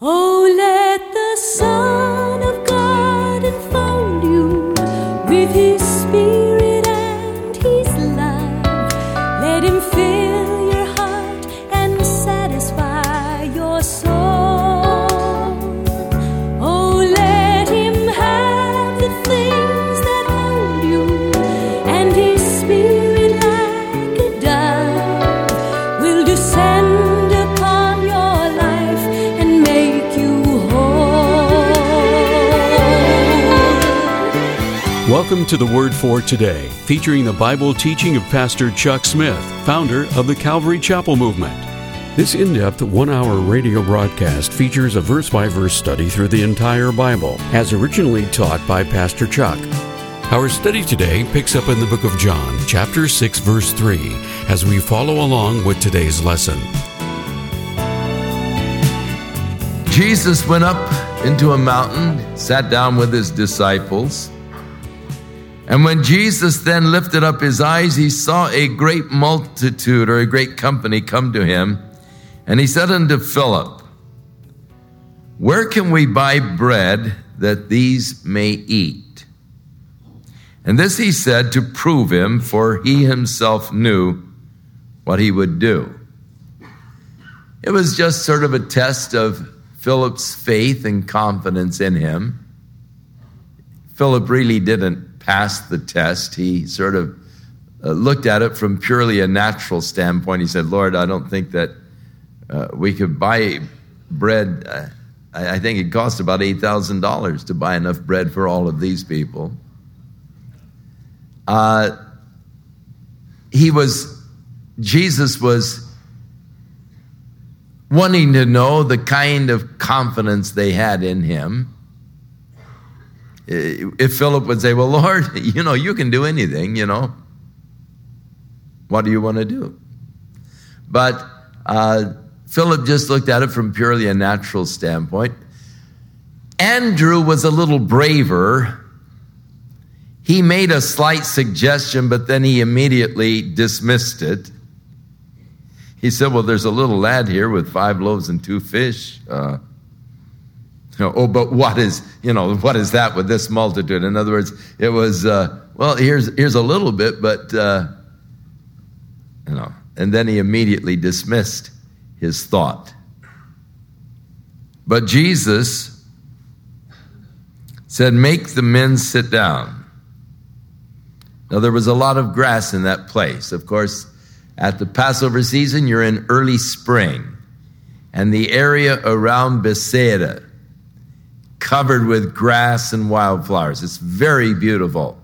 Oh, let the Son of God enfold you with His Spirit and His love. Let Him fill your heart and satisfy your soul. Oh, let Him have the things that hold you, and His Spirit like a dove will descend. Welcome to The Word for Today, featuring the Bible teaching of Pastor Chuck Smith, founder of the Calvary Chapel Movement. This in-depth one-hour radio broadcast features a verse-by-verse study through the entire Bible, as originally taught by Pastor Chuck. Our study today picks up in the book of John, chapter 6, verse 3, as we follow along with today's lesson. Jesus went up into a mountain, sat down with his disciples. And when Jesus then lifted up his eyes, he saw a great multitude or a great company come to him. And he said unto Philip, "Where can we buy bread that these may eat?" And this he said to prove him, for he himself knew what he would do. It was just sort of a test of Philip's faith and confidence in him. Philip really didn't passed the test. He sort of looked at it from purely a natural standpoint. He said, "Lord, I don't think that we could buy bread. I think it cost about $8,000 to buy enough bread for all of these people." Jesus was wanting to know the kind of confidence they had in him. If Philip would say, "Well, Lord, you can do anything, What do you want to do?" But Philip just looked at it from purely a natural standpoint. Andrew was a little braver. He made a slight suggestion, but then he immediately dismissed it. He said, "Well, there's a little lad here with 5 loaves and 2 fish. But what is that with this multitude?" In other words, it was, here's a little bit, but, And then he immediately dismissed his thought. But Jesus said, "Make the men sit down." Now, there was a lot of grass in that place. Of course, at the Passover season, you're in early spring. And the area around Bethsaida, covered with grass and wildflowers. It's very beautiful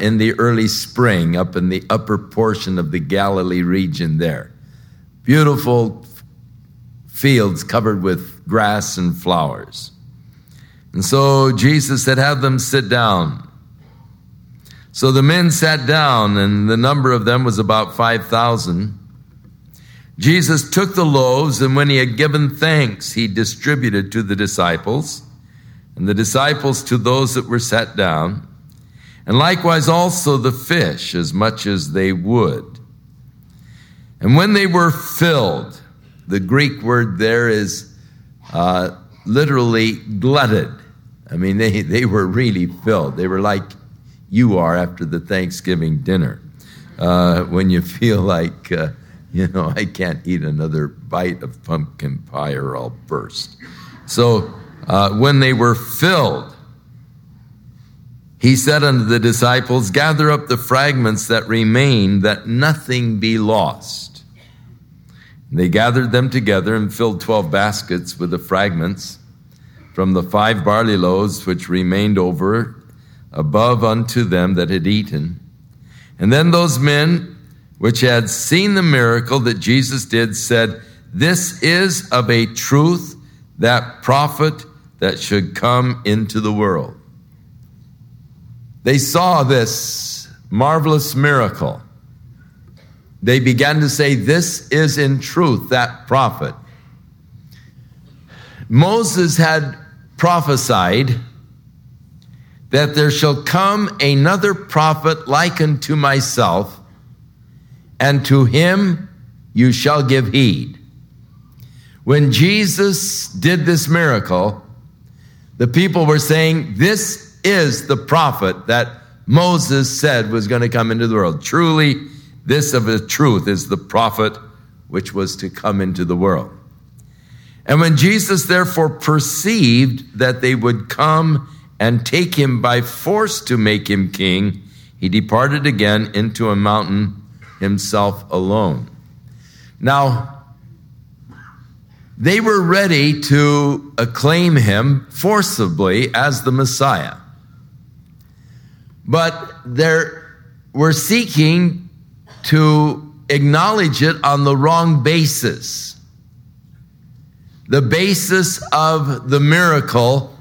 in the early spring up in the upper portion of the Galilee region there. Beautiful fields covered with grass and flowers. And so Jesus said, "Have them sit down." So the men sat down, and the number of them was about 5,000. Jesus took the loaves, and when he had given thanks, he distributed to the disciples, and the disciples to those that were sat down, and likewise also the fish, as much as they would. And when they were filled, the Greek word there is literally glutted. I mean, they were really filled. They were like you are after the Thanksgiving dinner, when you feel like, I can't eat another bite of pumpkin pie or I'll burst. So, when they were filled, he said unto the disciples, "Gather up the fragments that remain, that nothing be lost." And they gathered them together and filled 12 baskets with the fragments from the 5 barley loaves which remained over above unto them that had eaten. And then those men which had seen the miracle that Jesus did said, "This is of a truth that prophet that should come into the world." They saw this marvelous miracle. They began to say, "This is in truth that prophet." Moses had prophesied that there shall come another prophet like unto myself, and to him you shall give heed. When Jesus did this miracle, the people were saying, this is the prophet that Moses said was going to come into the world. Truly, this of a truth is the prophet which was to come into the world. And when Jesus therefore perceived that they would come and take him by force to make him king, he departed again into a mountain himself alone. Now, they were ready to acclaim him forcibly as the Messiah. But they were seeking to acknowledge it on the wrong basis. The basis of the miracle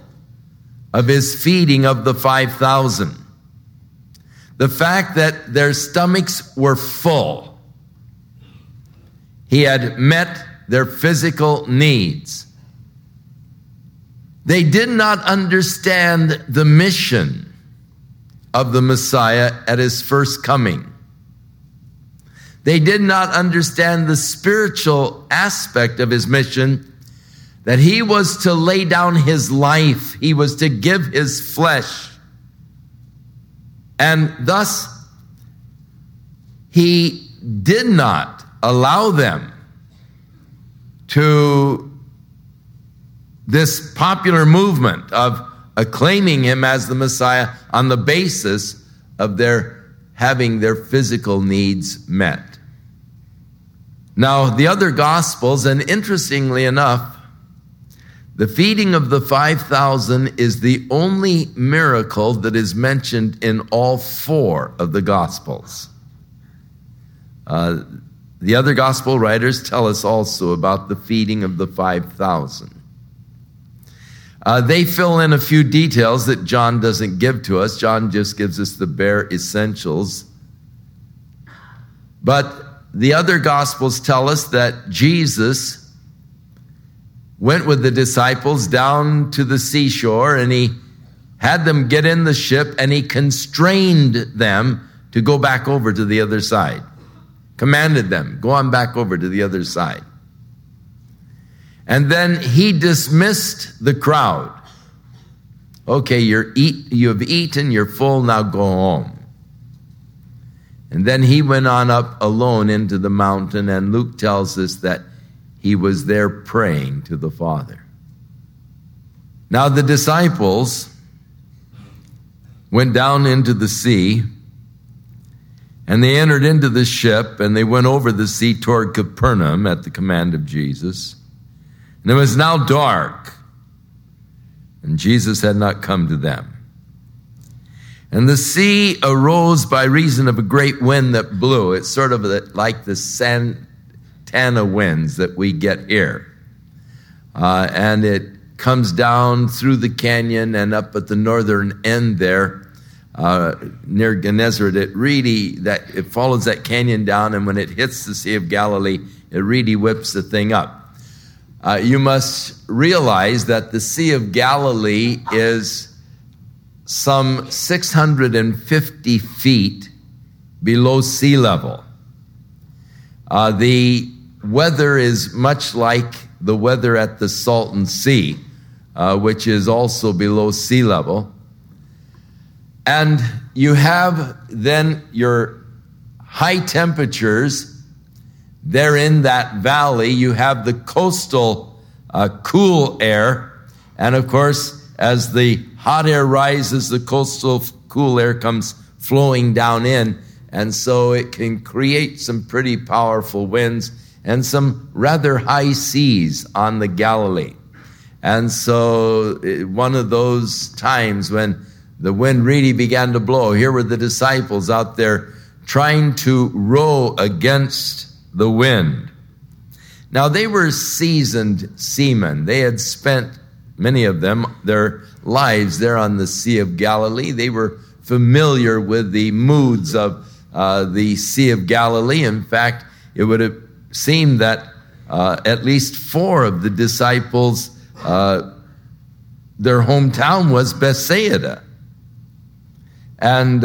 of his feeding of the 5,000. The fact that their stomachs were full. He had met their physical needs. They did not understand the mission of the Messiah at his first coming. They did not understand the spiritual aspect of his mission, that he was to lay down his life, he was to give his flesh. And thus, he did not allow them to this popular movement of acclaiming him as the Messiah on the basis of their having their physical needs met. Now, the other Gospels, and interestingly enough, the feeding of the 5,000 is the only miracle that is mentioned in all four of the Gospels. The other Gospel writers tell us also about the feeding of the 5,000. They fill in a few details that John doesn't give to us. John just gives us the bare essentials. But the other Gospels tell us that Jesus went with the disciples down to the seashore, and he had them get in the ship, and he constrained them to go back over to the other side. Commanded them, go on back over to the other side. And then he dismissed the crowd. Okay, you have eaten, you're full, now go home. And then he went on up alone into the mountain, and Luke tells us that he was there praying to the Father. Now the disciples went down into the sea, and they entered into the ship, and they went over the sea toward Capernaum at the command of Jesus. And it was now dark, and Jesus had not come to them. And the sea arose by reason of a great wind that blew. It's sort of like the Santana winds that we get here. And it comes down through the canyon and up at the northern end there, near Gennesaret. It follows that canyon down, and when it hits the Sea of Galilee, it really whips the thing up. You must realize that the Sea of Galilee is some 650 feet below sea level. The weather is much like the weather at the Salton Sea, which is also below sea level. And you have then your high temperatures there in that valley. You have the coastal cool air. And of course, as the hot air rises, the coastal cool air comes flowing down in. And so it can create some pretty powerful winds and some rather high seas on the Galilee. And so one of those times when the wind really began to blow, here were the disciples out there trying to row against the wind. Now they were seasoned seamen. They had spent, many of them, their lives there on the Sea of Galilee. They were familiar with the moods of the Sea of Galilee. In fact, it would have seemed that at least four of the disciples, their hometown was Bethsaida. And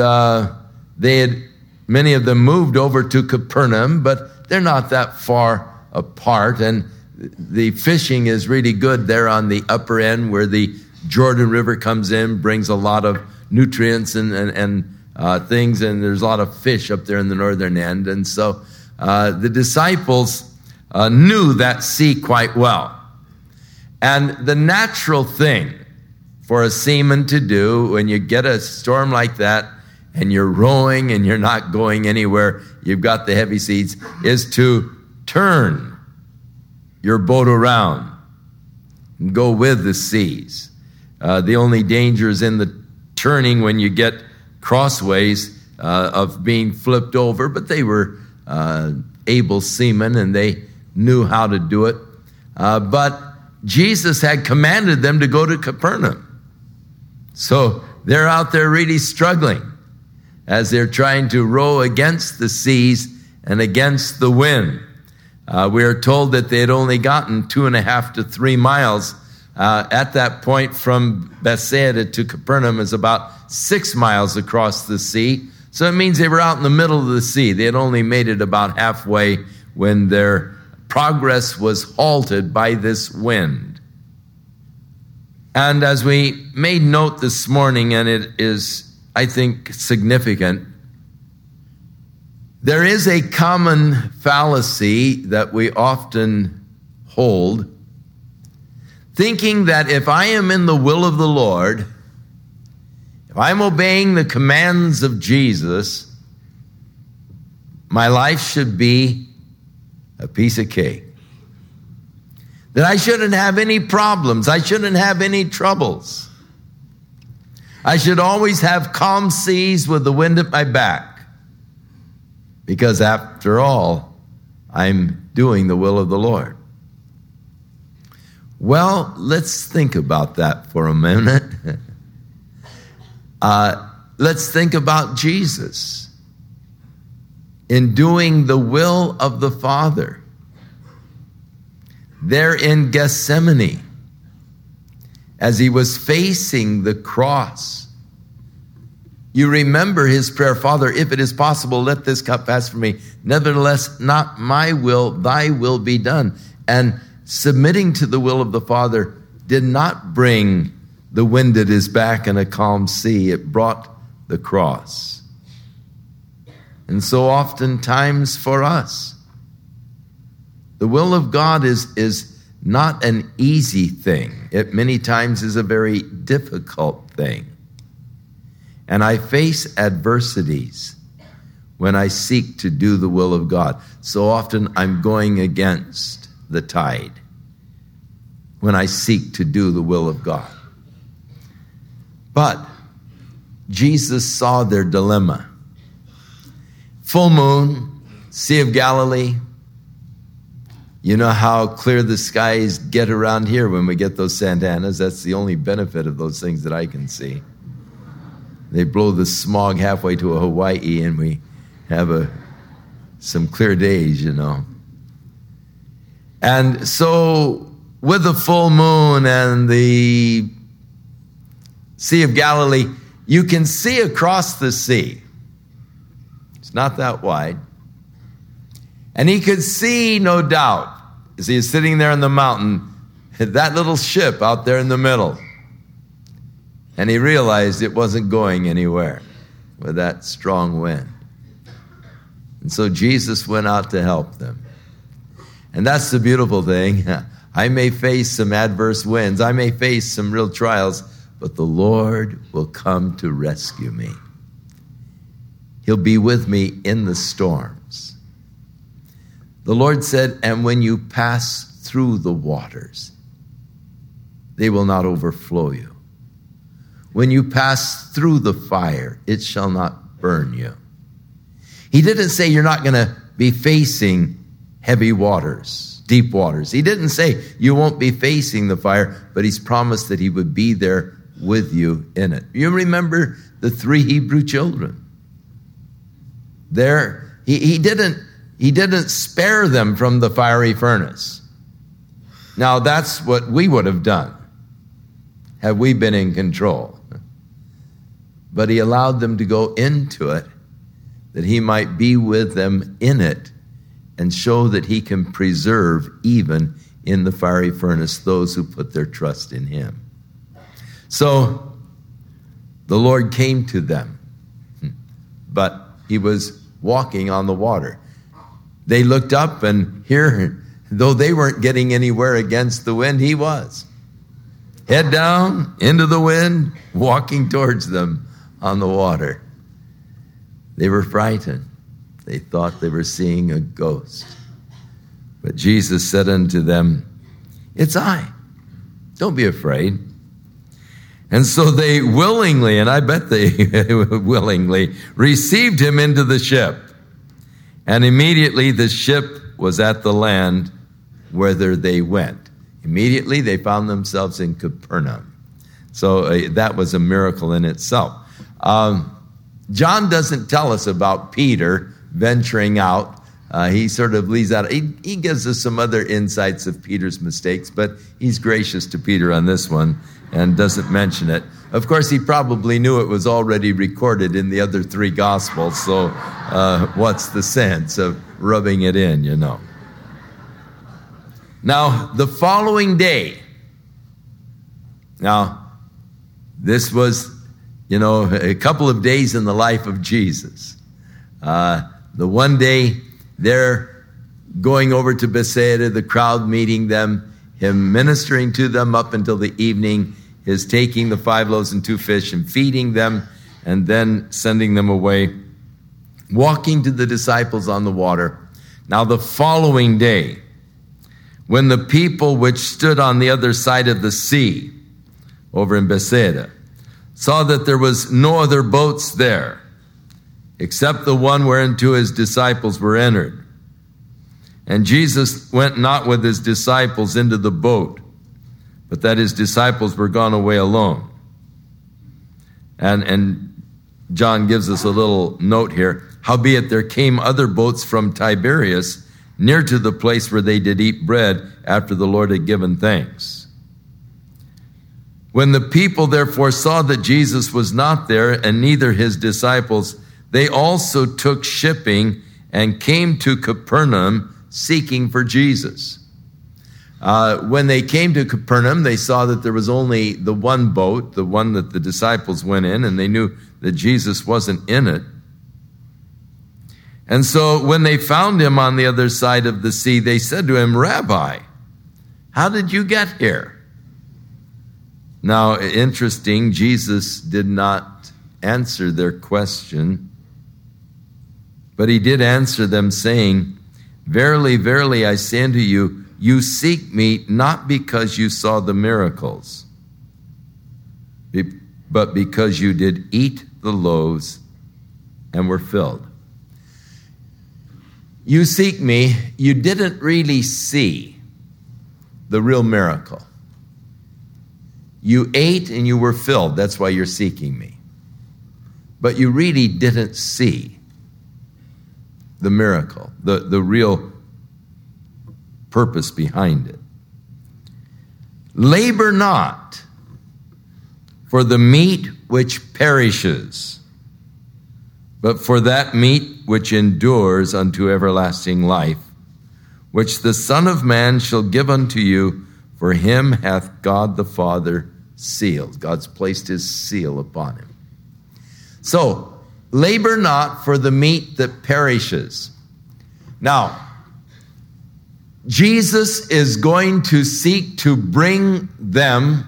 many of them moved over to Capernaum, but they're not that far apart. And the fishing is really good there on the upper end where the Jordan River comes in, brings a lot of nutrients and things, and there's a lot of fish up there in the northern end. And so the disciples knew that sea quite well. And the natural thing for a seaman to do when you get a storm like that and you're rowing and you're not going anywhere, you've got the heavy seas, is to turn your boat around and go with the seas. The only danger is in the turning when you get crossways of being flipped over, but they were able seamen and they knew how to do it. But Jesus had commanded them to go to Capernaum. So they're out there really struggling as they're trying to row against the seas and against the wind. We are told that they had only gotten 2.5 to 3 miles. At that point from Bethsaida to Capernaum is about 6 miles across the sea. So it means they were out in the middle of the sea. They had only made it about halfway when their progress was halted by this wind. And as we made note this morning, and it is, I think, significant, there is a common fallacy that we often hold, thinking that if I am in the will of the Lord, if I'm obeying the commands of Jesus, my life should be a piece of cake. That I shouldn't have any problems. I shouldn't have any troubles. I should always have calm seas with the wind at my back. Because after all, I'm doing the will of the Lord. Well, let's think about that for a minute. Let's think about Jesus in doing the will of the Father. There in Gethsemane, as he was facing the cross, you remember his prayer, Father, if it is possible, let this cup pass from me. Nevertheless, not my will, thy will be done. And submitting to the will of the Father did not bring the wind at his back and a calm sea. It brought the cross. And so oftentimes for us, the will of God is not an easy thing. It many times is a very difficult thing. And I face adversities when I seek to do the will of God. So often I'm going against the tide when I seek to do the will of God. But Jesus saw their dilemma. Full moon, Sea of Galilee. You know how clear the skies get around here when we get those Santanas. That's the only benefit of those things that I can see. They blow the smog halfway to Hawaii and we have some clear days, you know. And so with the full moon and the Sea of Galilee, you can see across the sea. It's not that wide. And he could see, no doubt, as he is sitting there on the mountain, that little ship out there in the middle. And he realized it wasn't going anywhere with that strong wind. And so Jesus went out to help them. And that's the beautiful thing. I may face some adverse winds. I may face some real trials, but the Lord will come to rescue me. He'll be with me in the storms. The Lord said, and when you pass through the waters, they will not overflow you. When you pass through the fire, it shall not burn you. He didn't say you're not going to be facing heavy waters, deep waters. He didn't say you won't be facing the fire, but he's promised that he would be there with you in it. You remember the 3 Hebrew children. There, he didn't spare them from the fiery furnace. Now that's what we would have done had we been in control. But he allowed them to go into it that he might be with them in it and show that he can preserve even in the fiery furnace those who put their trust in him. So the Lord came to them, but he was walking on the water. They looked up, and here, though they weren't getting anywhere against the wind, he was. Head down, into the wind, walking towards them on the water. They were frightened. They thought they were seeing a ghost. But Jesus said unto them, "It's I. Don't be afraid." And so they willingly, and I bet they willingly, received him into the ship. And immediately the ship was at the land whither they went. Immediately they found themselves in Capernaum. So that was a miracle in itself. John doesn't tell us about Peter venturing out. He sort of leaves out. He gives us some other insights of Peter's mistakes, but he's gracious to Peter on this one and doesn't mention it. Of course, he probably knew it was already recorded in the other three Gospels, so what's the sense of rubbing it in, you know? Now, the following day, now, this was, you know, a couple of days in the life of Jesus. The one day, they're going over to Bethsaida, the crowd meeting them, him ministering to them up until the evening, his taking the 5 loaves and 2 fish and feeding them, and then sending them away, walking to the disciples on the water. Now the following day, when the people which stood on the other side of the sea, over in Bethsaida, saw that there was no other boats there, except the one whereinto his disciples were entered. And Jesus went not with his disciples into the boat, but that his disciples were gone away alone. And John gives us a little note here. Howbeit there came other boats from Tiberias, near to the place where they did eat bread after the Lord had given thanks. When the people therefore saw that Jesus was not there, and neither his disciples, they also took shipping and came to Capernaum seeking for Jesus. When they came to Capernaum, they saw that there was only the one boat, the one that the disciples went in, and they knew that Jesus wasn't in it. And so when they found him on the other side of the sea, they said to him, "Rabbi, how did you get here?" Now, interesting, Jesus did not answer their question, but he did answer them saying, "Verily, verily, I say unto you, you seek me not because you saw the miracles, but because you did eat the loaves and were filled." You seek me, you didn't really see the real miracle. You ate and you were filled, that's why you're seeking me. But you really didn't see the miracle, the real purpose behind it. Labor not for the meat which perishes, but for that meat which endures unto everlasting life, which the Son of Man shall give unto you, for him hath God the Father sealed. God's placed his seal upon him. So, labor not for the meat that perishes. Now, Jesus is going to seek to bring them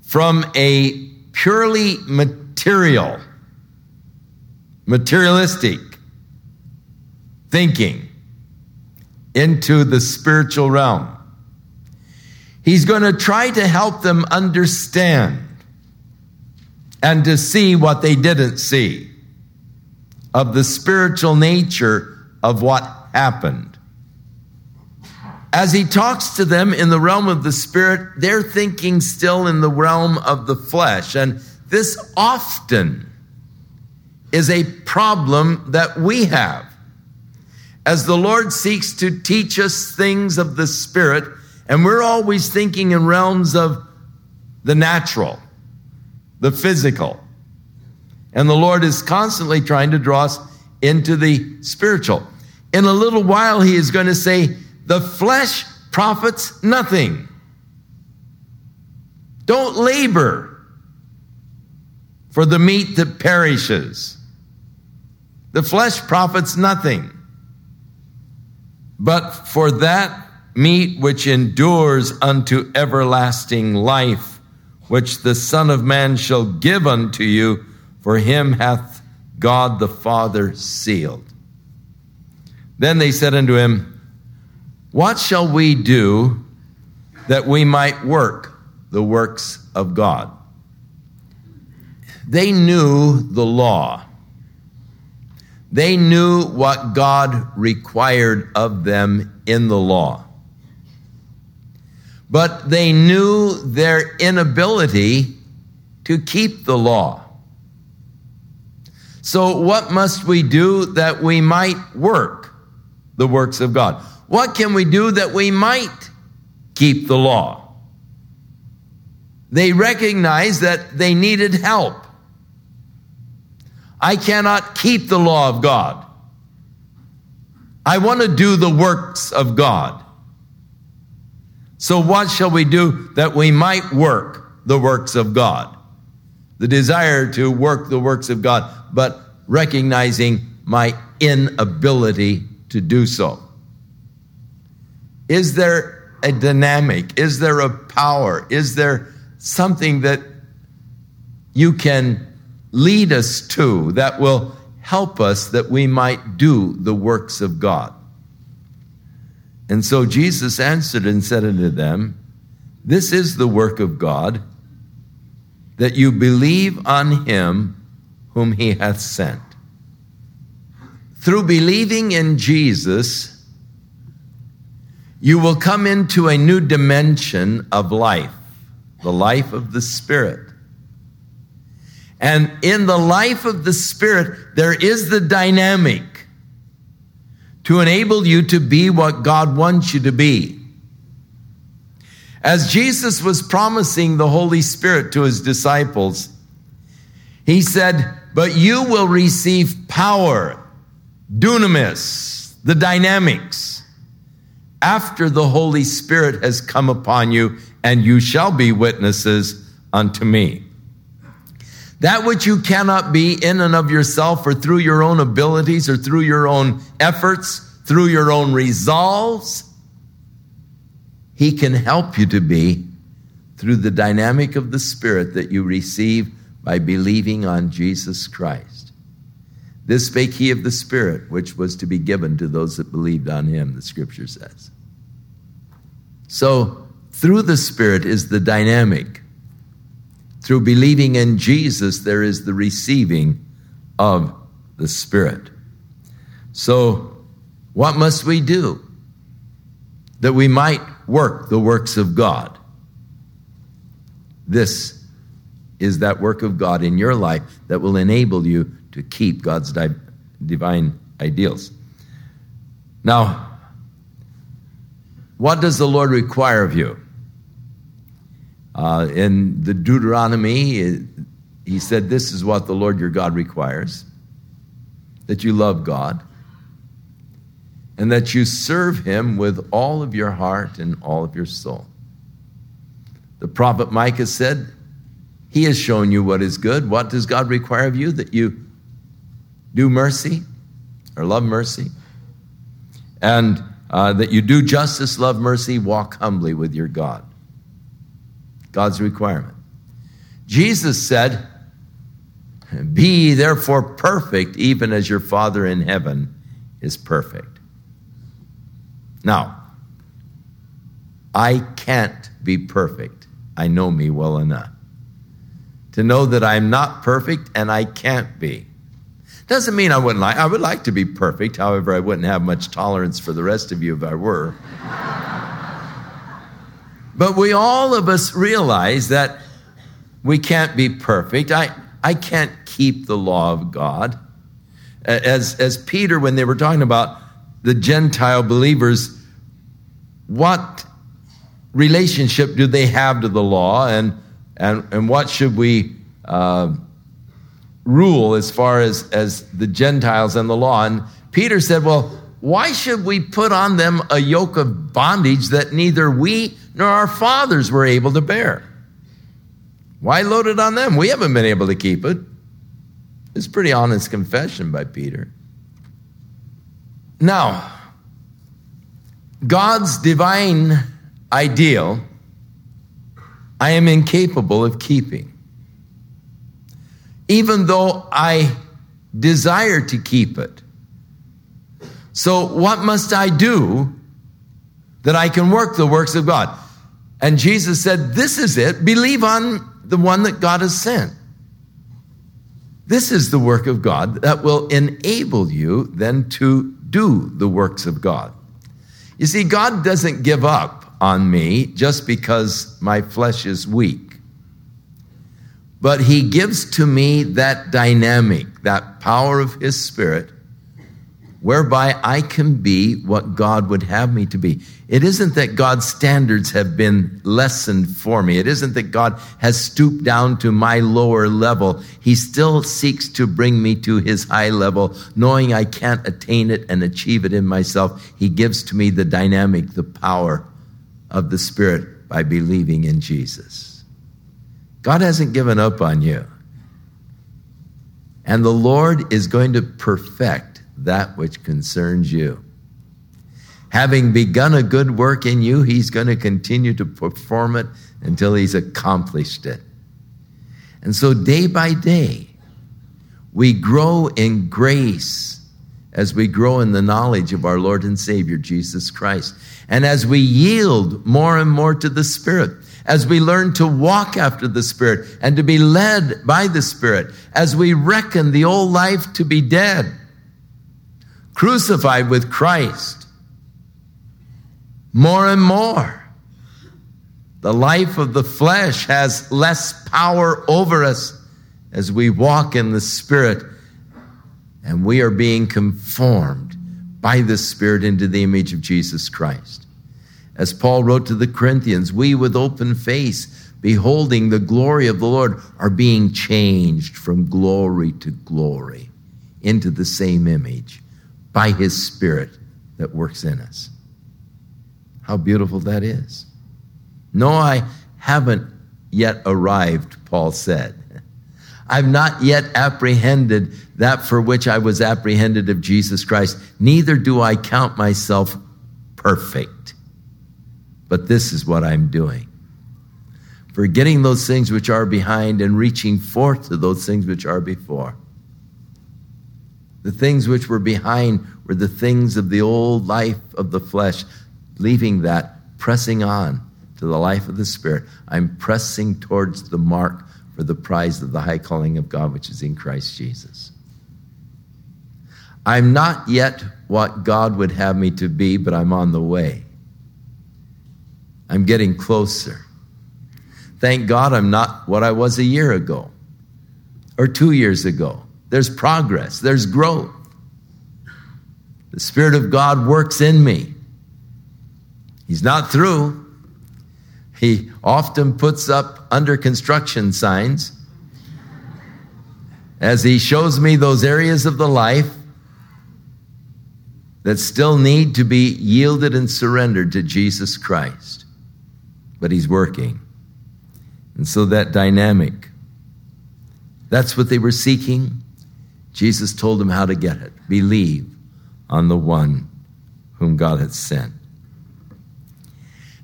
from a purely materialistic thinking into the spiritual realm. He's going to try to help them understand and to see what they didn't see of the spiritual nature of what happened. As he talks to them in the realm of the spirit, they're thinking still in the realm of the flesh. And this often is a problem that we have. As the Lord seeks to teach us things of the spirit, and we're always thinking in realms of the natural, the physical. And the Lord is constantly trying to draw us into the spiritual. In a little while, he is going to say, the flesh profits nothing. Don't labor for the meat that perishes. The flesh profits nothing, but for that meat which endures unto everlasting life, which the Son of Man shall give unto you, for him hath God the Father sealed. Then they said unto him, what shall we do that we might work the works of God? They knew the law. They knew what God required of them in the law. But they knew their inability to keep the law. So what must we do that we might work the works of God? What can we do that we might keep the law? They recognized that they needed help. I cannot keep the law of God. I want to do the works of God. So what shall we do that we might work the works of God? The desire to work the works of God, but recognizing my inability to do so. Is there a dynamic? Is there a power? Is there something that you can lead us to that will help us that we might do the works of God? And so Jesus answered and said unto them, this is the work of God, that you believe on him whom he hath sent. Through believing in Jesus, you will come into a new dimension of life, the life of the Spirit. And in the life of the Spirit, there is the dynamic to enable you to be what God wants you to be. As Jesus was promising the Holy Spirit to his disciples, he said, but you will receive power, dunamis, the dynamics, after the Holy Spirit has come upon you, and you shall be witnesses unto me. That which you cannot be in and of yourself or through your own abilities or through your own efforts, through your own resolves, he can help you to be through the dynamic of the Spirit that you receive by believing on Jesus Christ. This spake he of the Spirit, which was to be given to those that believed on him, the Scripture says. So through the Spirit is the dynamic. Through believing in Jesus, there is the receiving of the Spirit. So what must we do that we might work the works of God? This is that work of God in your life that will enable you to keep God's divine ideals. Now, what does the Lord require of you? In the Deuteronomy, he said, this is what the Lord your God requires, that you love God and that you serve him with all of your heart and all of your soul. The prophet Micah said, he has shown you what is good. What does God require of you? That you do mercy or love mercy, and that you do justice, love mercy, walk humbly with your God. God's requirement. Jesus said, be ye therefore perfect, even as your Father in heaven is perfect. Now, I can't be perfect. I know me well enough to know that I'm not perfect, and I can't be. Doesn't mean I wouldn't like. I would like to be perfect. However, I wouldn't have much tolerance for the rest of you if I were. But we all of us realize that we can't be perfect. I can't keep the law of God. As Peter, when they were talking about the Gentile believers, what relationship do they have to the law, and what should we rule as far as the Gentiles and the law? And Peter said, well, why should we put on them a yoke of bondage that neither we nor our fathers were able to bear? Why load it on them? We haven't been able to keep it. It's a pretty honest confession by Peter. Now, God's divine ideal, I am incapable of keeping. Even though I desire to keep it. So what must I do that I can work the works of God? And Jesus said, this is it. Believe on the one that God has sent. This is the work of God that will enable you then to do the works of God. You see, God doesn't give up on me just because my flesh is weak. But he gives to me that dynamic, that power of his Spirit, whereby I can be what God would have me to be. It isn't that God's standards have been lessened for me. It isn't that God has stooped down to my lower level. He still seeks to bring me to his high level, knowing I can't attain it and achieve it in myself. He gives to me the dynamic, the power of the Spirit by believing in Jesus. God hasn't given up on you. And the Lord is going to perfect that which concerns you. Having begun a good work in you, he's going to continue to perform it until he's accomplished it. And so day by day, we grow in grace as we grow in the knowledge of our Lord and Savior, Jesus Christ. And as we yield more and more to the Spirit, as we learn to walk after the Spirit and to be led by the Spirit, as we reckon the old life to be dead, crucified with Christ, more and more, the life of the flesh has less power over us as we walk in the Spirit, and we are being conformed by the Spirit into the image of Jesus Christ. As Paul wrote to the Corinthians, we with open face, beholding the glory of the Lord, are being changed from glory to glory into the same image by his Spirit that works in us. How beautiful that is. No, I haven't yet arrived, Paul said. I've not yet apprehended that for which I was apprehended of Jesus Christ. Neither do I count myself perfect. But this is what I'm doing. Forgetting those things which are behind and reaching forth to those things which are before. The things which were behind were the things of the old life of the flesh, leaving that, pressing on to the life of the Spirit. I'm pressing towards the mark for the prize of the high calling of God, which is in Christ Jesus. I'm not yet what God would have me to be, but I'm on the way. I'm getting closer. Thank God I'm not what I was a year ago or 2 years ago. There's progress. There's growth. The Spirit of God works in me. He's not through. He often puts up under construction signs as he shows me those areas of the life that still need to be yielded and surrendered to Jesus Christ. But he's working. And so that dynamic, that's what they were seeking. Jesus told them how to get it. Believe on the one whom God had sent.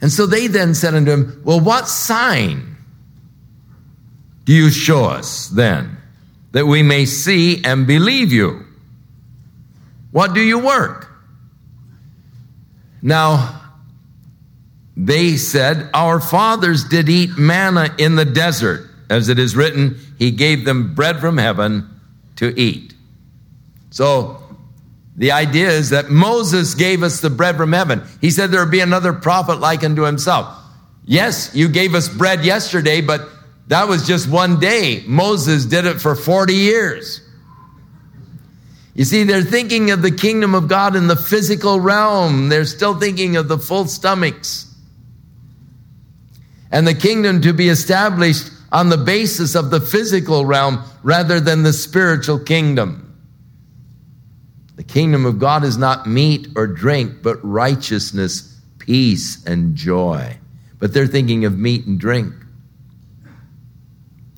And so they then said unto him, well, what sign do you show us then that we may see and believe you? What do you work? Now, they said, our fathers did eat manna in the desert. As it is written, he gave them bread from heaven to eat. So the idea is that Moses gave us the bread from heaven. He said there would be another prophet like unto himself. Yes, you gave us bread yesterday, but that was just one day. Moses did it for 40 years. You see, they're thinking of the kingdom of God in the physical realm. They're still thinking of the full stomachs. And the kingdom to be established on the basis of the physical realm rather than the spiritual kingdom. The kingdom of God is not meat or drink, but righteousness, peace, and joy. But they're thinking of meat and drink.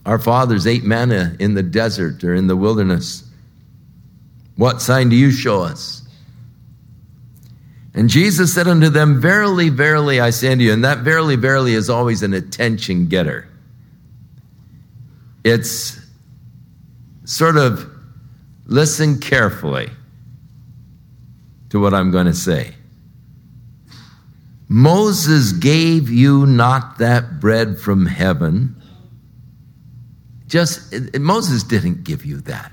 Our fathers ate manna in the desert or in the wilderness. What sign do you show us? And Jesus said unto them, verily, verily, I say unto you. And that verily, verily is always an attention getter. It's sort of, listen carefully to what I'm going to say. Moses gave you not that bread from heaven. Moses didn't give you that.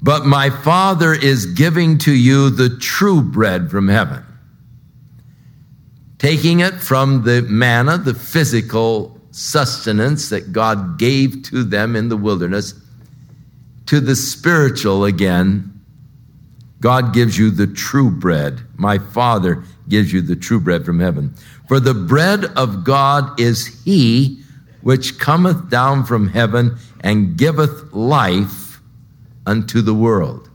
But my Father is giving to you the true bread from heaven. Taking it from the manna, the physical sustenance that God gave to them in the wilderness, to the spiritual again, God gives you the true bread. My Father gives you the true bread from heaven. For the bread of God is he which cometh down from heaven and giveth life unto the world.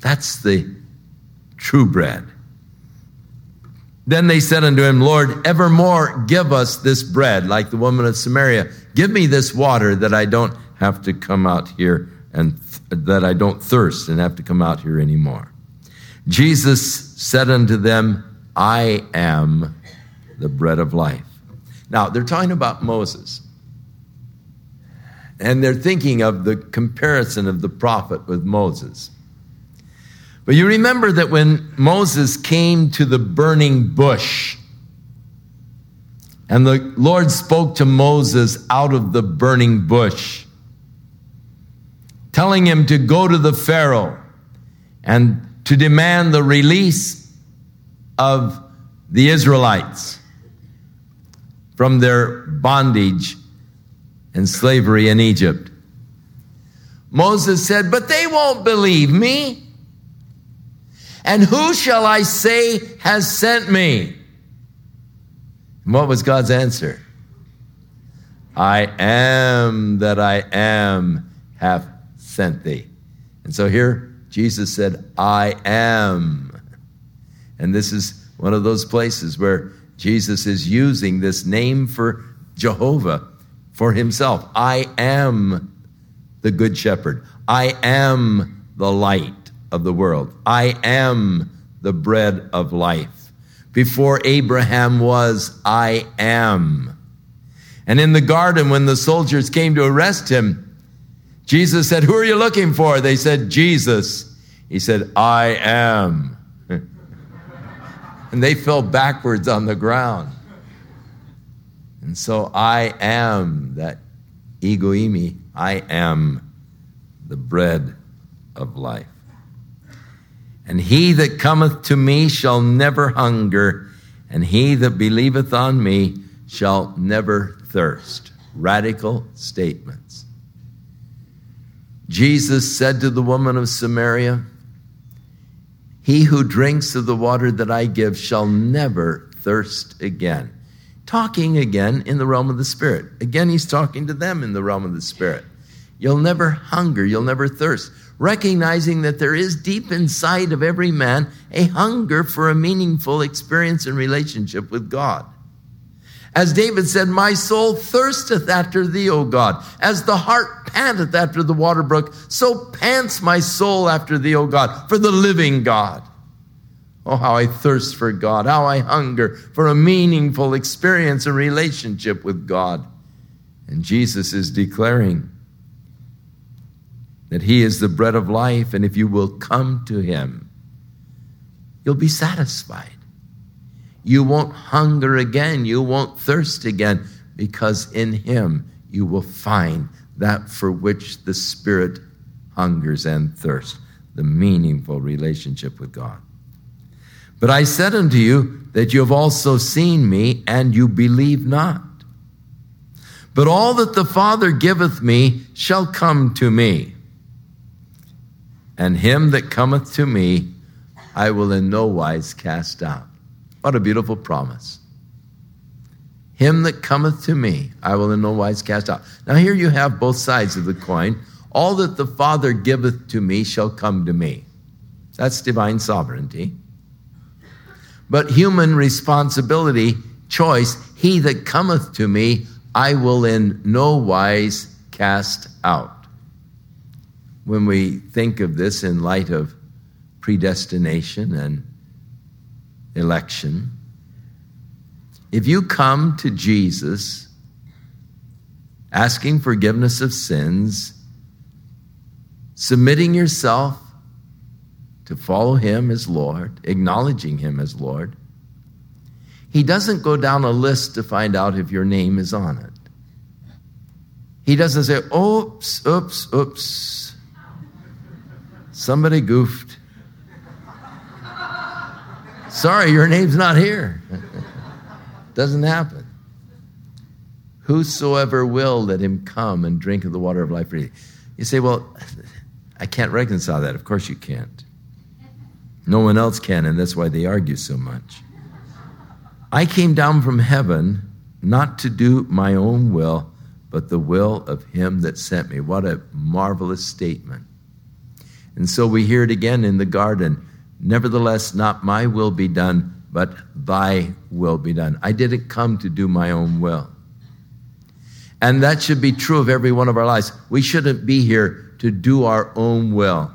That's the true bread. Then they said unto him, Lord, evermore give us this bread, like the woman of Samaria. Give me this water that I don't have to come out here and that I don't thirst and have to come out here anymore. Jesus said unto them, I am the bread of life. Now, they're talking about Moses. And they're thinking of the comparison of the prophet with Moses. But you remember that when Moses came to the burning bush, and the Lord spoke to Moses out of the burning bush, telling him to go to the Pharaoh and to demand the release of the Israelites from their bondage and slavery in Egypt. Moses said, but they won't believe me. And who shall I say has sent me? And what was God's answer? I am that I am hath sent thee. And so here Jesus said, I am. And this is one of those places where Jesus is using this name for Jehovah for himself. I am the good shepherd. I am the light of the world. I am the bread of life. Before Abraham was, I am. And in the garden, when the soldiers came to arrest him, Jesus said, who are you looking for? They said, Jesus. He said, I am. And they fell backwards on the ground. And so I am, that egoimi, I am the bread of life. And he that cometh to me shall never hunger, and he that believeth on me shall never thirst. Radical statements. Jesus said to the woman of Samaria, he who drinks of the water that I give shall never thirst again. Talking again in the realm of the Spirit. Again, he's talking to them in the realm of the Spirit. You'll never hunger, you'll never thirst. Recognizing that there is deep inside of every man a hunger for a meaningful experience and relationship with God. As David said, my soul thirsteth after thee, O God. As the hart panteth after the water brook, so pants my soul after thee, O God, for the living God. Oh, how I thirst for God, how I hunger for a meaningful experience and relationship with God. And Jesus is declaring that he is the bread of life, and if you will come to him, you'll be satisfied. You won't hunger again. You won't thirst again, because in him you will find that for which the Spirit hungers and thirsts, the meaningful relationship with God. But I said unto you that you have also seen me, and you believe not. But all that the Father giveth me shall come to me, and him that cometh to me I will in no wise cast out. What a beautiful promise. Him that cometh to me, I will in no wise cast out. Now here you have both sides of the coin. All that the Father giveth to me shall come to me. That's divine sovereignty. But human responsibility, choice, he that cometh to me, I will in no wise cast out. When we think of this in light of predestination and election, if you come to Jesus asking forgiveness of sins, submitting yourself to follow him as Lord, acknowledging him as Lord, he doesn't go down a list to find out if your name is on it. He doesn't say, oops, somebody goofed. Sorry, your name's not here. Doesn't happen. Whosoever will, let him come and drink of the water of life freely. You say, well, I can't reconcile that. Of course you can't. No one else can, and that's why they argue so much. I came down from heaven not to do my own will, but the will of him that sent me. What a marvelous statement. And so we hear it again in the garden. Nevertheless, not my will be done, but thy will be done. I didn't come to do my own will. And that should be true of every one of our lives. We shouldn't be here to do our own will,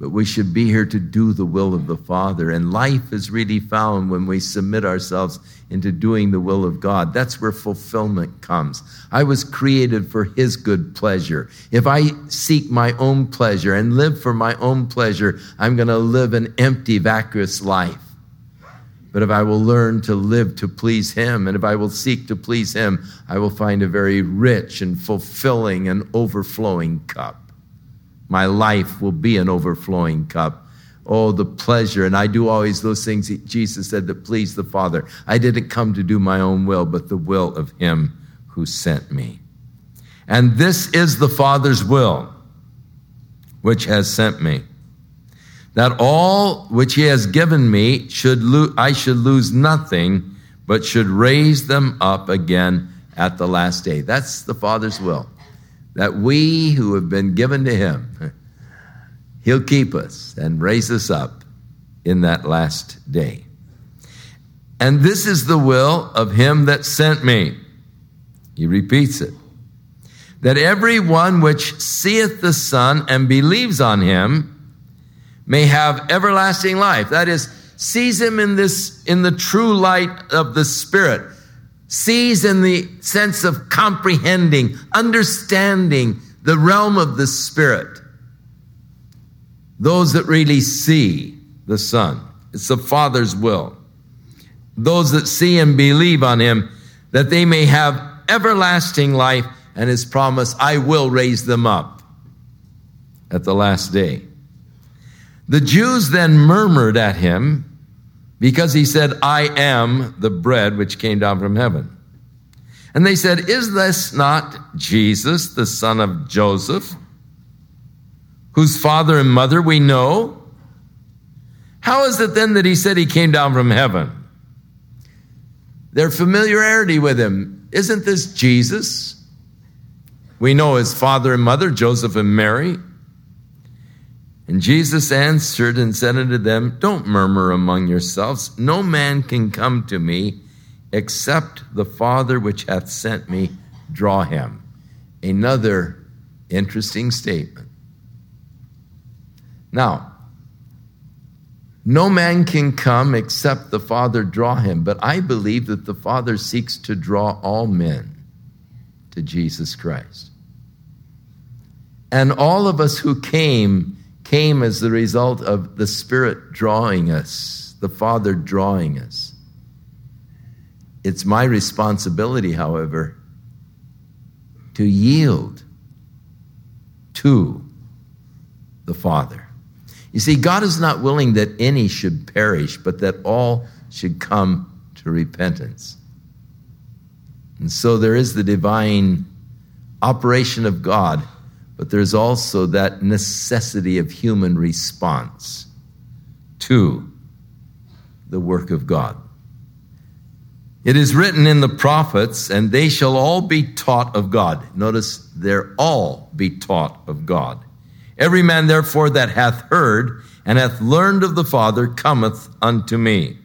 but we should be here to do the will of the Father. And life is really found when we submit ourselves into doing the will of God. That's where fulfillment comes. I was created for his good pleasure. If I seek my own pleasure and live for my own pleasure, I'm going to live an empty, vacuous life. But if I will learn to live to please him, and if I will seek to please him, I will find a very rich and fulfilling and overflowing cup. My life will be an overflowing cup. Oh, the pleasure. And I do always those things that Jesus said that please the Father. I didn't come to do my own will, but the will of him who sent me. And this is the Father's will, which has sent me, that all which he has given me, I should lose nothing, but should raise them up again at the last day. That's the Father's will. That we who have been given to him, he'll keep us and raise us up in that last day. And this is the will of him that sent me. He repeats it. That every one which seeth the Son and believes on him may have everlasting life. That is, sees him in the true light of the Spirit. Sees in the sense of comprehending, understanding the realm of the Spirit. Those that really see the Son. It's the Father's will. Those that see and believe on him, that they may have everlasting life, and his promise, I will raise them up at the last day. The Jews then murmured at him, because he said, I am the bread which came down from heaven. And they said, is this not Jesus, the son of Joseph, whose father and mother we know? How is it then that he said he came down from heaven? Their familiarity with him. Isn't this Jesus? We know his father and mother, Joseph and Mary. And Jesus answered and said unto them, don't murmur among yourselves. No man can come to me except the Father which hath sent me draw him. Another interesting statement. Now, no man can come except the Father draw him, but I believe that the Father seeks to draw all men to Jesus Christ. And all of us who came as the result of the Spirit drawing us, the Father drawing us. It's my responsibility, however, to yield to the Father. You see, God is not willing that any should perish, but that all should come to repentance. And so there is the divine operation of God, but there's also that necessity of human response to the work of God. It is written in the prophets, and they shall all be taught of God. Notice, they're all be taught of God. Every man, therefore, that hath heard and hath learned of the Father cometh unto me.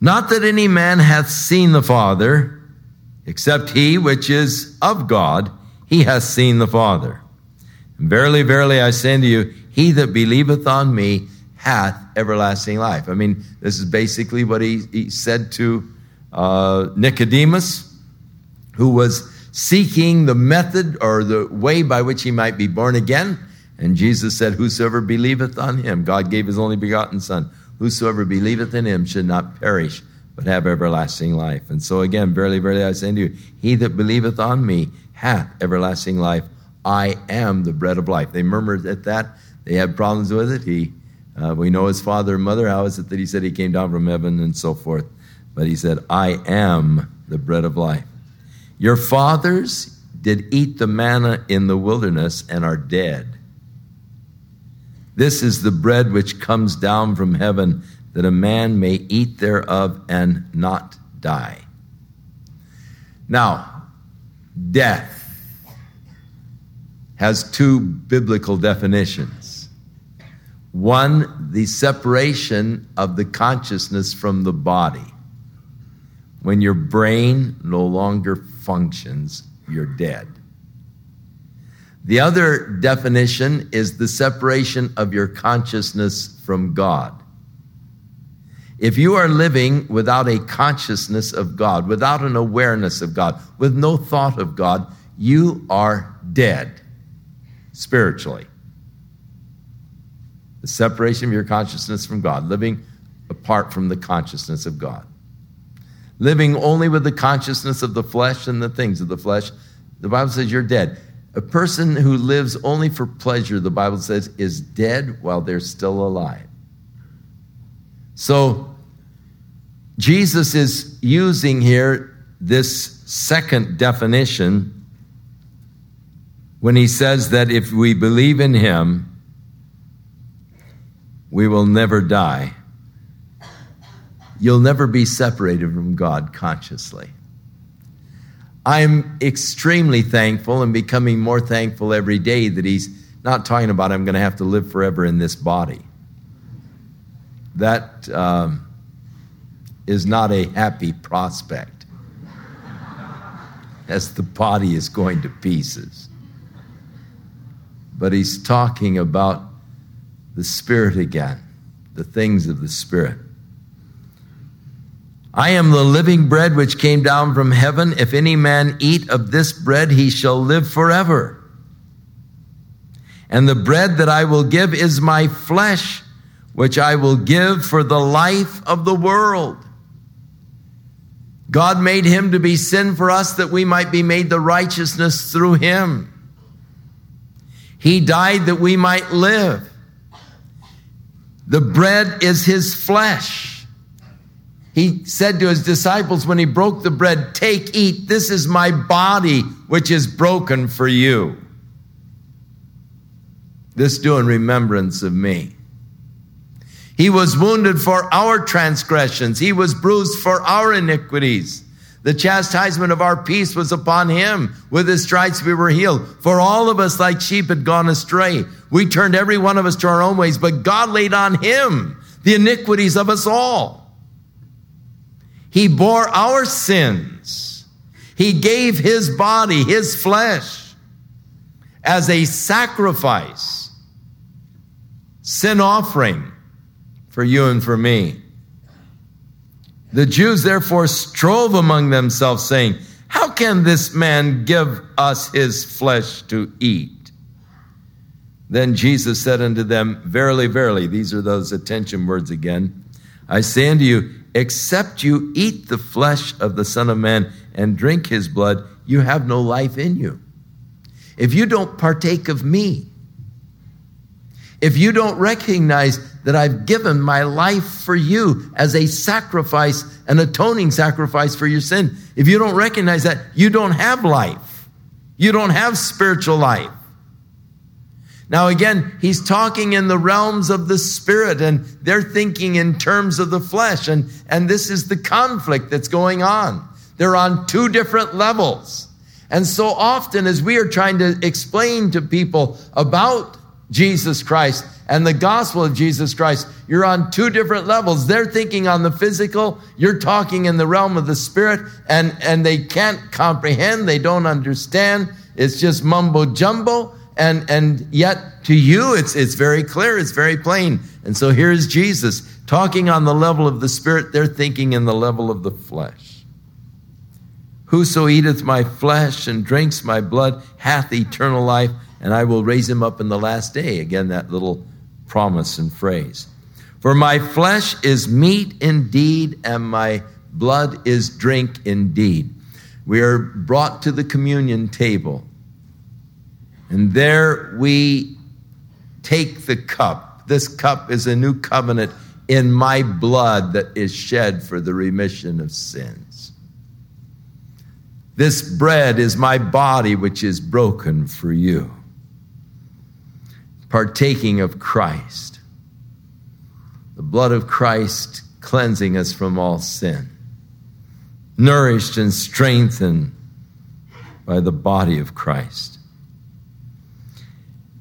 Not that any man hath seen the Father, except he which is of God, he hath seen the Father. And verily, verily, I say unto you, he that believeth on me hath everlasting life. I mean, this is basically what he said to Nicodemus, who was seeking the method or the way by which he might be born again. And Jesus said, whosoever believeth on him, God gave his only begotten Son, whosoever believeth in him should not perish, but have everlasting life. And so again, verily, verily, I say unto you, he that believeth on me hath everlasting life. I am the bread of life. They murmured at that. They had problems with it. We know his father and mother. How is it that he said he came down from heaven and so forth? But he said, I am the bread of life. Your fathers did eat the manna in the wilderness and are dead. This is the bread which comes down from heaven, that a man may eat thereof and not die. Now, death has two biblical definitions. One, the separation of the consciousness from the body. When your brain no longer functions, you're dead. The other definition is the separation of your consciousness from God. If you are living without a consciousness of God, without an awareness of God, with no thought of God, you are dead spiritually. The separation of your consciousness from God, living apart from the consciousness of God. Living only with the consciousness of the flesh and the things of the flesh, the Bible says you're dead. A person who lives only for pleasure, the Bible says, is dead while they're still alive. So Jesus is using here this second definition when he says that if we believe in him, we will never die. You'll never be separated from God consciously. I'm extremely thankful and becoming more thankful every day that he's not talking about I'm going to have to live forever in this body. That is not a happy prospect as the body is going to pieces. But he's talking about the Spirit again, the things of the Spirit. I am the living bread which came down from heaven. If any man eat of this bread, he shall live forever. And the bread that I will give is my flesh, which I will give for the life of the world. God made him to be sin for us that we might be made the righteousness through him. He died that we might live. The bread is his flesh. He said to his disciples when he broke the bread, take, eat, this is my body, which is broken for you. This do in remembrance of me. He was wounded for our transgressions. He was bruised for our iniquities. The chastisement of our peace was upon him. With his stripes we were healed. For all of us like sheep had gone astray. We turned every one of us to our own ways, but God laid on him the iniquities of us all. He bore our sins. He gave his body, his flesh, as a sacrifice, sin offering for you and for me. The Jews therefore strove among themselves, saying, how can this man give us his flesh to eat? Then Jesus said unto them, verily, verily, these are those attention words again, I say unto you, except you eat the flesh of the Son of Man and drink his blood, you have no life in you. If you don't partake of me, if you don't recognize that I've given my life for you as a sacrifice, an atoning sacrifice for your sin, if you don't recognize that, you don't have life. You don't have spiritual life. Now, again, he's talking in the realms of the spirit, and they're thinking in terms of the flesh. And this is the conflict that's going on. They're on two different levels. And so often as we are trying to explain to people about Jesus Christ and the gospel of Jesus Christ, you're on two different levels. They're thinking on the physical. You're talking in the realm of the spirit, and they can't comprehend. They don't understand. It's just mumbo jumbo. And yet to you, it's very clear, it's very plain. And so here is Jesus talking on the level of the spirit. They're thinking in the level of the flesh. Whoso eateth my flesh and drinks my blood hath eternal life, and I will raise him up in the last day. Again, that little promise and phrase. For my flesh is meat indeed, and my blood is drink indeed. We are brought to the communion table. And there we take the cup. This cup is a new covenant in my blood that is shed for the remission of sins. This bread is my body, which is broken for you. Partaking of Christ. The blood of Christ cleansing us from all sin. Nourished and strengthened by the body of Christ.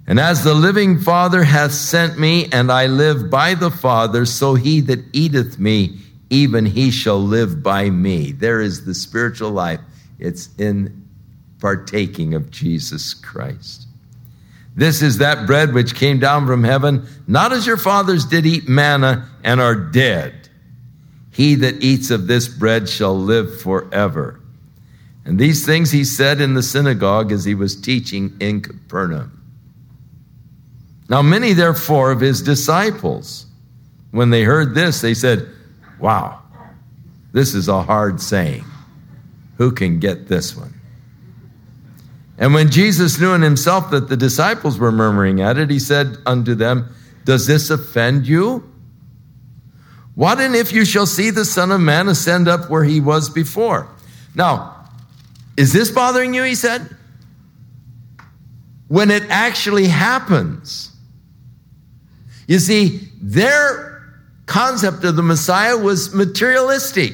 And as the living Father hath sent me, and I live by the Father, so he that eateth me, even he shall live by me. There is the spiritual life. It's in partaking of Jesus Christ. This is that bread which came down from heaven, not as your fathers did eat manna and are dead. He that eats of this bread shall live forever. And these things he said in the synagogue as he was teaching in Capernaum. Now many, therefore, of his disciples, when they heard this, they said, wow, this is a hard saying. Who can get this one? And when Jesus knew in himself that the disciples were murmuring at it, he said unto them, does this offend you? What then if you shall see the Son of Man ascend up where he was before? Now, is this bothering you, he said? When it actually happens. You see, their concept of the Messiah was materialistic.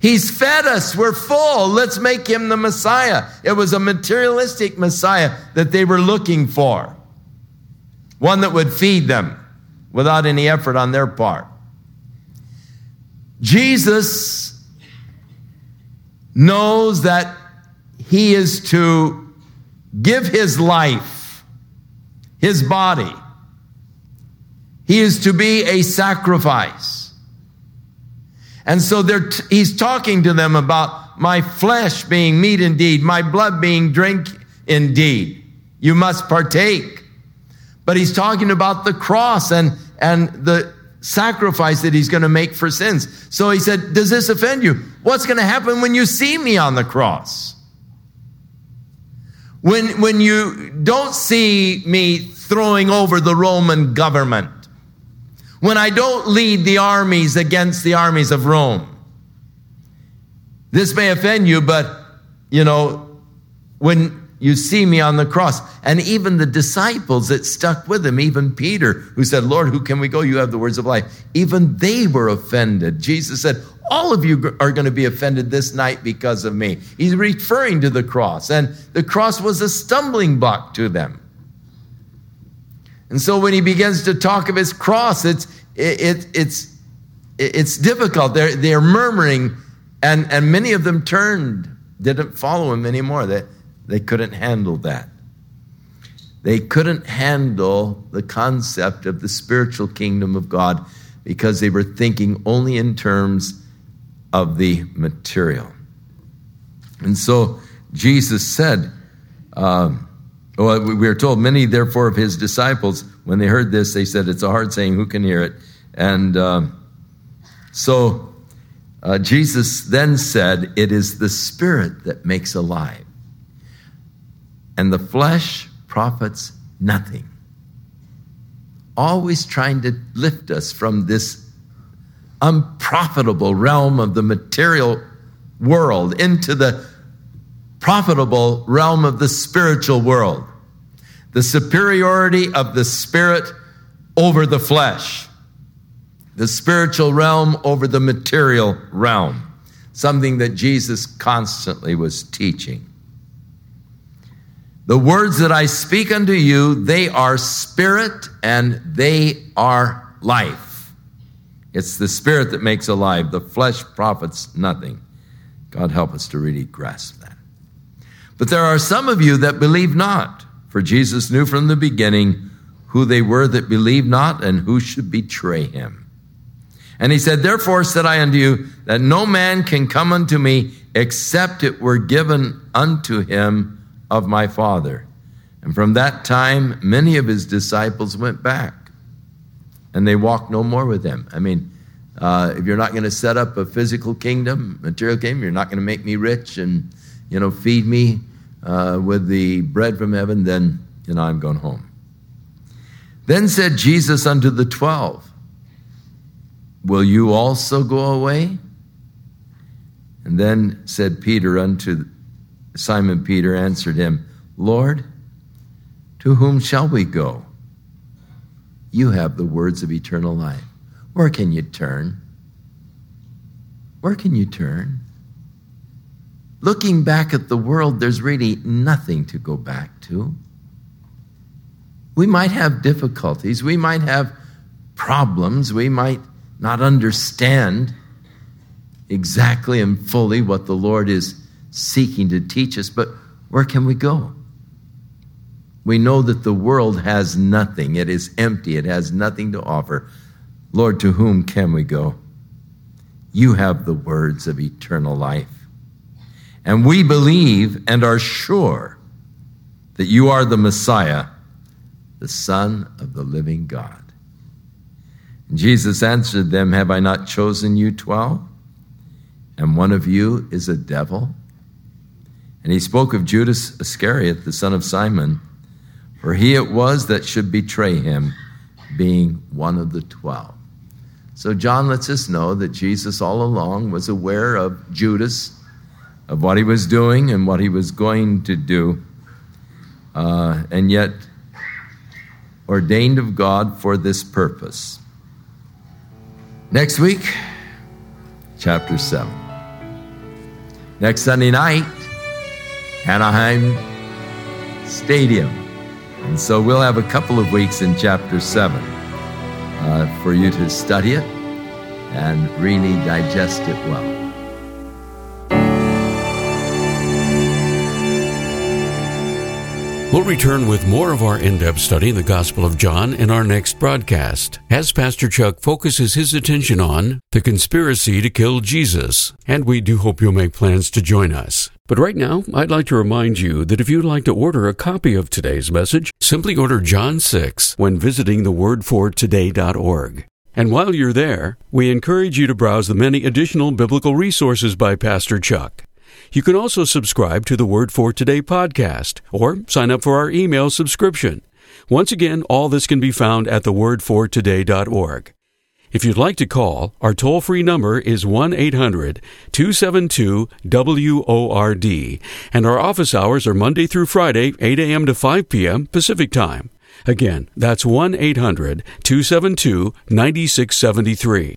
He's fed us, we're full, let's make him the Messiah. It was a materialistic Messiah that they were looking for. One that would feed them without any effort on their part. Jesus knows that he is to give his life, his body. He is to be a sacrifice. And so he's talking to them about my flesh being meat indeed, my blood being drink indeed. You must partake. But he's talking about the cross and the sacrifice that he's going to make for sins. So he said, does this offend you? What's going to happen when you see me on the cross? When you don't see me throwing over the Roman government, when I don't lead the armies against the armies of Rome, this may offend you, but, when you see me on the cross, and even the disciples that stuck with him, even Peter, who said, Lord, who can we go? You have the words of life. Even they were offended. Jesus said, all of you are going to be offended this night because of me. He's referring to the cross, and the cross was a stumbling block to them. And so when he begins to talk of his cross, it's difficult. They're murmuring, and many of them turned, didn't follow him anymore. They couldn't handle that. They couldn't handle the concept of the spiritual kingdom of God because they were thinking only in terms of the material. And so Jesus said, we are told, many therefore of his disciples, when they heard this, they said, it's a hard saying, who can hear it? And so Jesus then said, it is the spirit that makes alive, and the flesh profits nothing. Always trying to lift us from this unprofitable realm of the material world into the profitable realm of the spiritual world. the superiority of the spirit over the flesh, the spiritual realm over the material realm, something that Jesus constantly was teaching. The words that I speak unto you, they are spirit and they are life. It's the spirit that makes alive. The flesh profits nothing. God help us to really grasp that. But there are some of you that believe not, for Jesus knew from the beginning who they were that believed not and who should betray him. And he said, therefore said I unto you, that no man can come unto me except it were given unto him of my Father. And from that time, many of his disciples went back, and they walked no more with him. I mean, if you're not going to set up a physical kingdom, material kingdom, you're not going to make me rich and, feed me with the bread from heaven, then, I'm going home. Then said Jesus unto the 12, will you also go away? And then said Peter unto Simon Peter answered him, Lord, to whom shall we go? You have the words of eternal life. Where can you turn? Where can you turn? Looking back at the world, there's really nothing to go back to. We might have difficulties. We might have problems. We might not understand exactly and fully what the Lord is seeking to teach us, but where can we go? We know that the world has nothing. It is empty. It has nothing to offer. Lord, to whom can we go? You have the words of eternal life. And we believe and are sure that you are the Messiah, the Son of the living God. And Jesus answered them, have I not chosen you 12? And one of you is a devil? And he spoke of Judas Iscariot, the son of Simon, for he it was that should betray him, being one of the 12. So John lets us know that Jesus all along was aware of Judas, of what he was doing and what he was going to do, and yet ordained of God for this purpose. Next week, chapter 7. Next Sunday night, Anaheim Stadium. And so we'll have a couple of weeks in chapter 7 for you to study it and really digest it well. We'll return with more of our in-depth study of the Gospel of John in our next broadcast, as Pastor Chuck focuses his attention on the conspiracy to kill Jesus, and we do hope you'll make plans to join us. But right now, I'd like to remind you that if you'd like to order a copy of today's message, simply order John 6 when visiting thewordfortoday.org. And while you're there, we encourage you to browse the many additional biblical resources by Pastor Chuck. You can also subscribe to the Word for Today podcast or sign up for our email subscription. Once again, all this can be found at thewordfortoday.org. If you'd like to call, our toll-free number is 1-800-272-WORD, and our office hours are Monday through Friday, 8 a.m. to 5 p.m. Pacific Time. Again, that's 1-800-272-9673.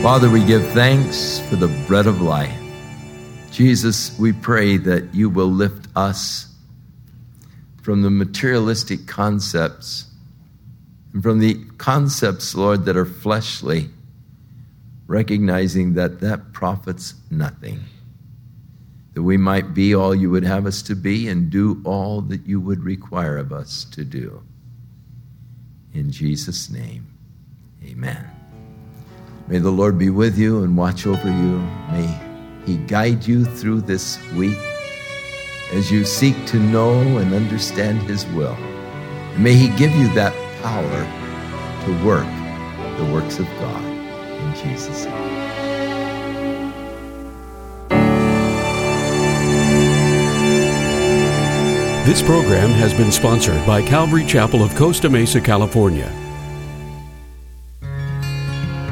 Father, we give thanks for the bread of life. Jesus, we pray that you will lift us from the materialistic concepts and from the concepts, Lord, that are fleshly, recognizing that that profits nothing, that we might be all you would have us to be and do all that you would require of us to do. In Jesus' name, amen. May the Lord be with you and watch over you. May He guide you through this week as you seek to know and understand His will. And may He give you that power to work the works of God in Jesus' name. This program has been sponsored by Calvary Chapel of Costa Mesa, California.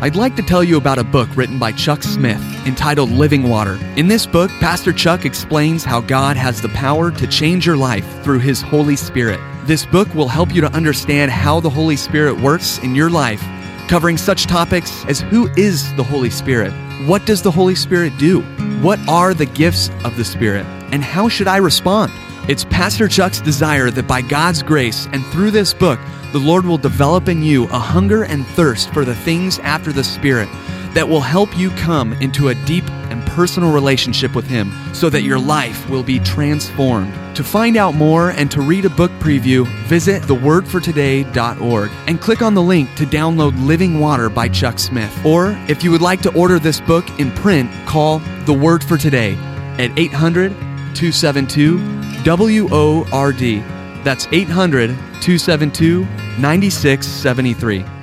I'd like to tell you about a book written by Chuck Smith entitled Living Water. In this book, Pastor Chuck explains how God has the power to change your life through His Holy Spirit. This book will help you to understand how the Holy Spirit works in your life, covering such topics as who is the Holy Spirit, what does the Holy Spirit do, what are the gifts of the Spirit, and how should I respond? It's Pastor Chuck's desire that by God's grace and through this book, the Lord will develop in you a hunger and thirst for the things after the Spirit that will help you come into a deep and personal relationship with Him so that your life will be transformed. To find out more and to read a book preview, visit thewordfortoday.org and click on the link to download Living Water by Chuck Smith. Or if you would like to order this book in print, call The Word for Today at 800-272-272. WORD. That's 800-272-9673.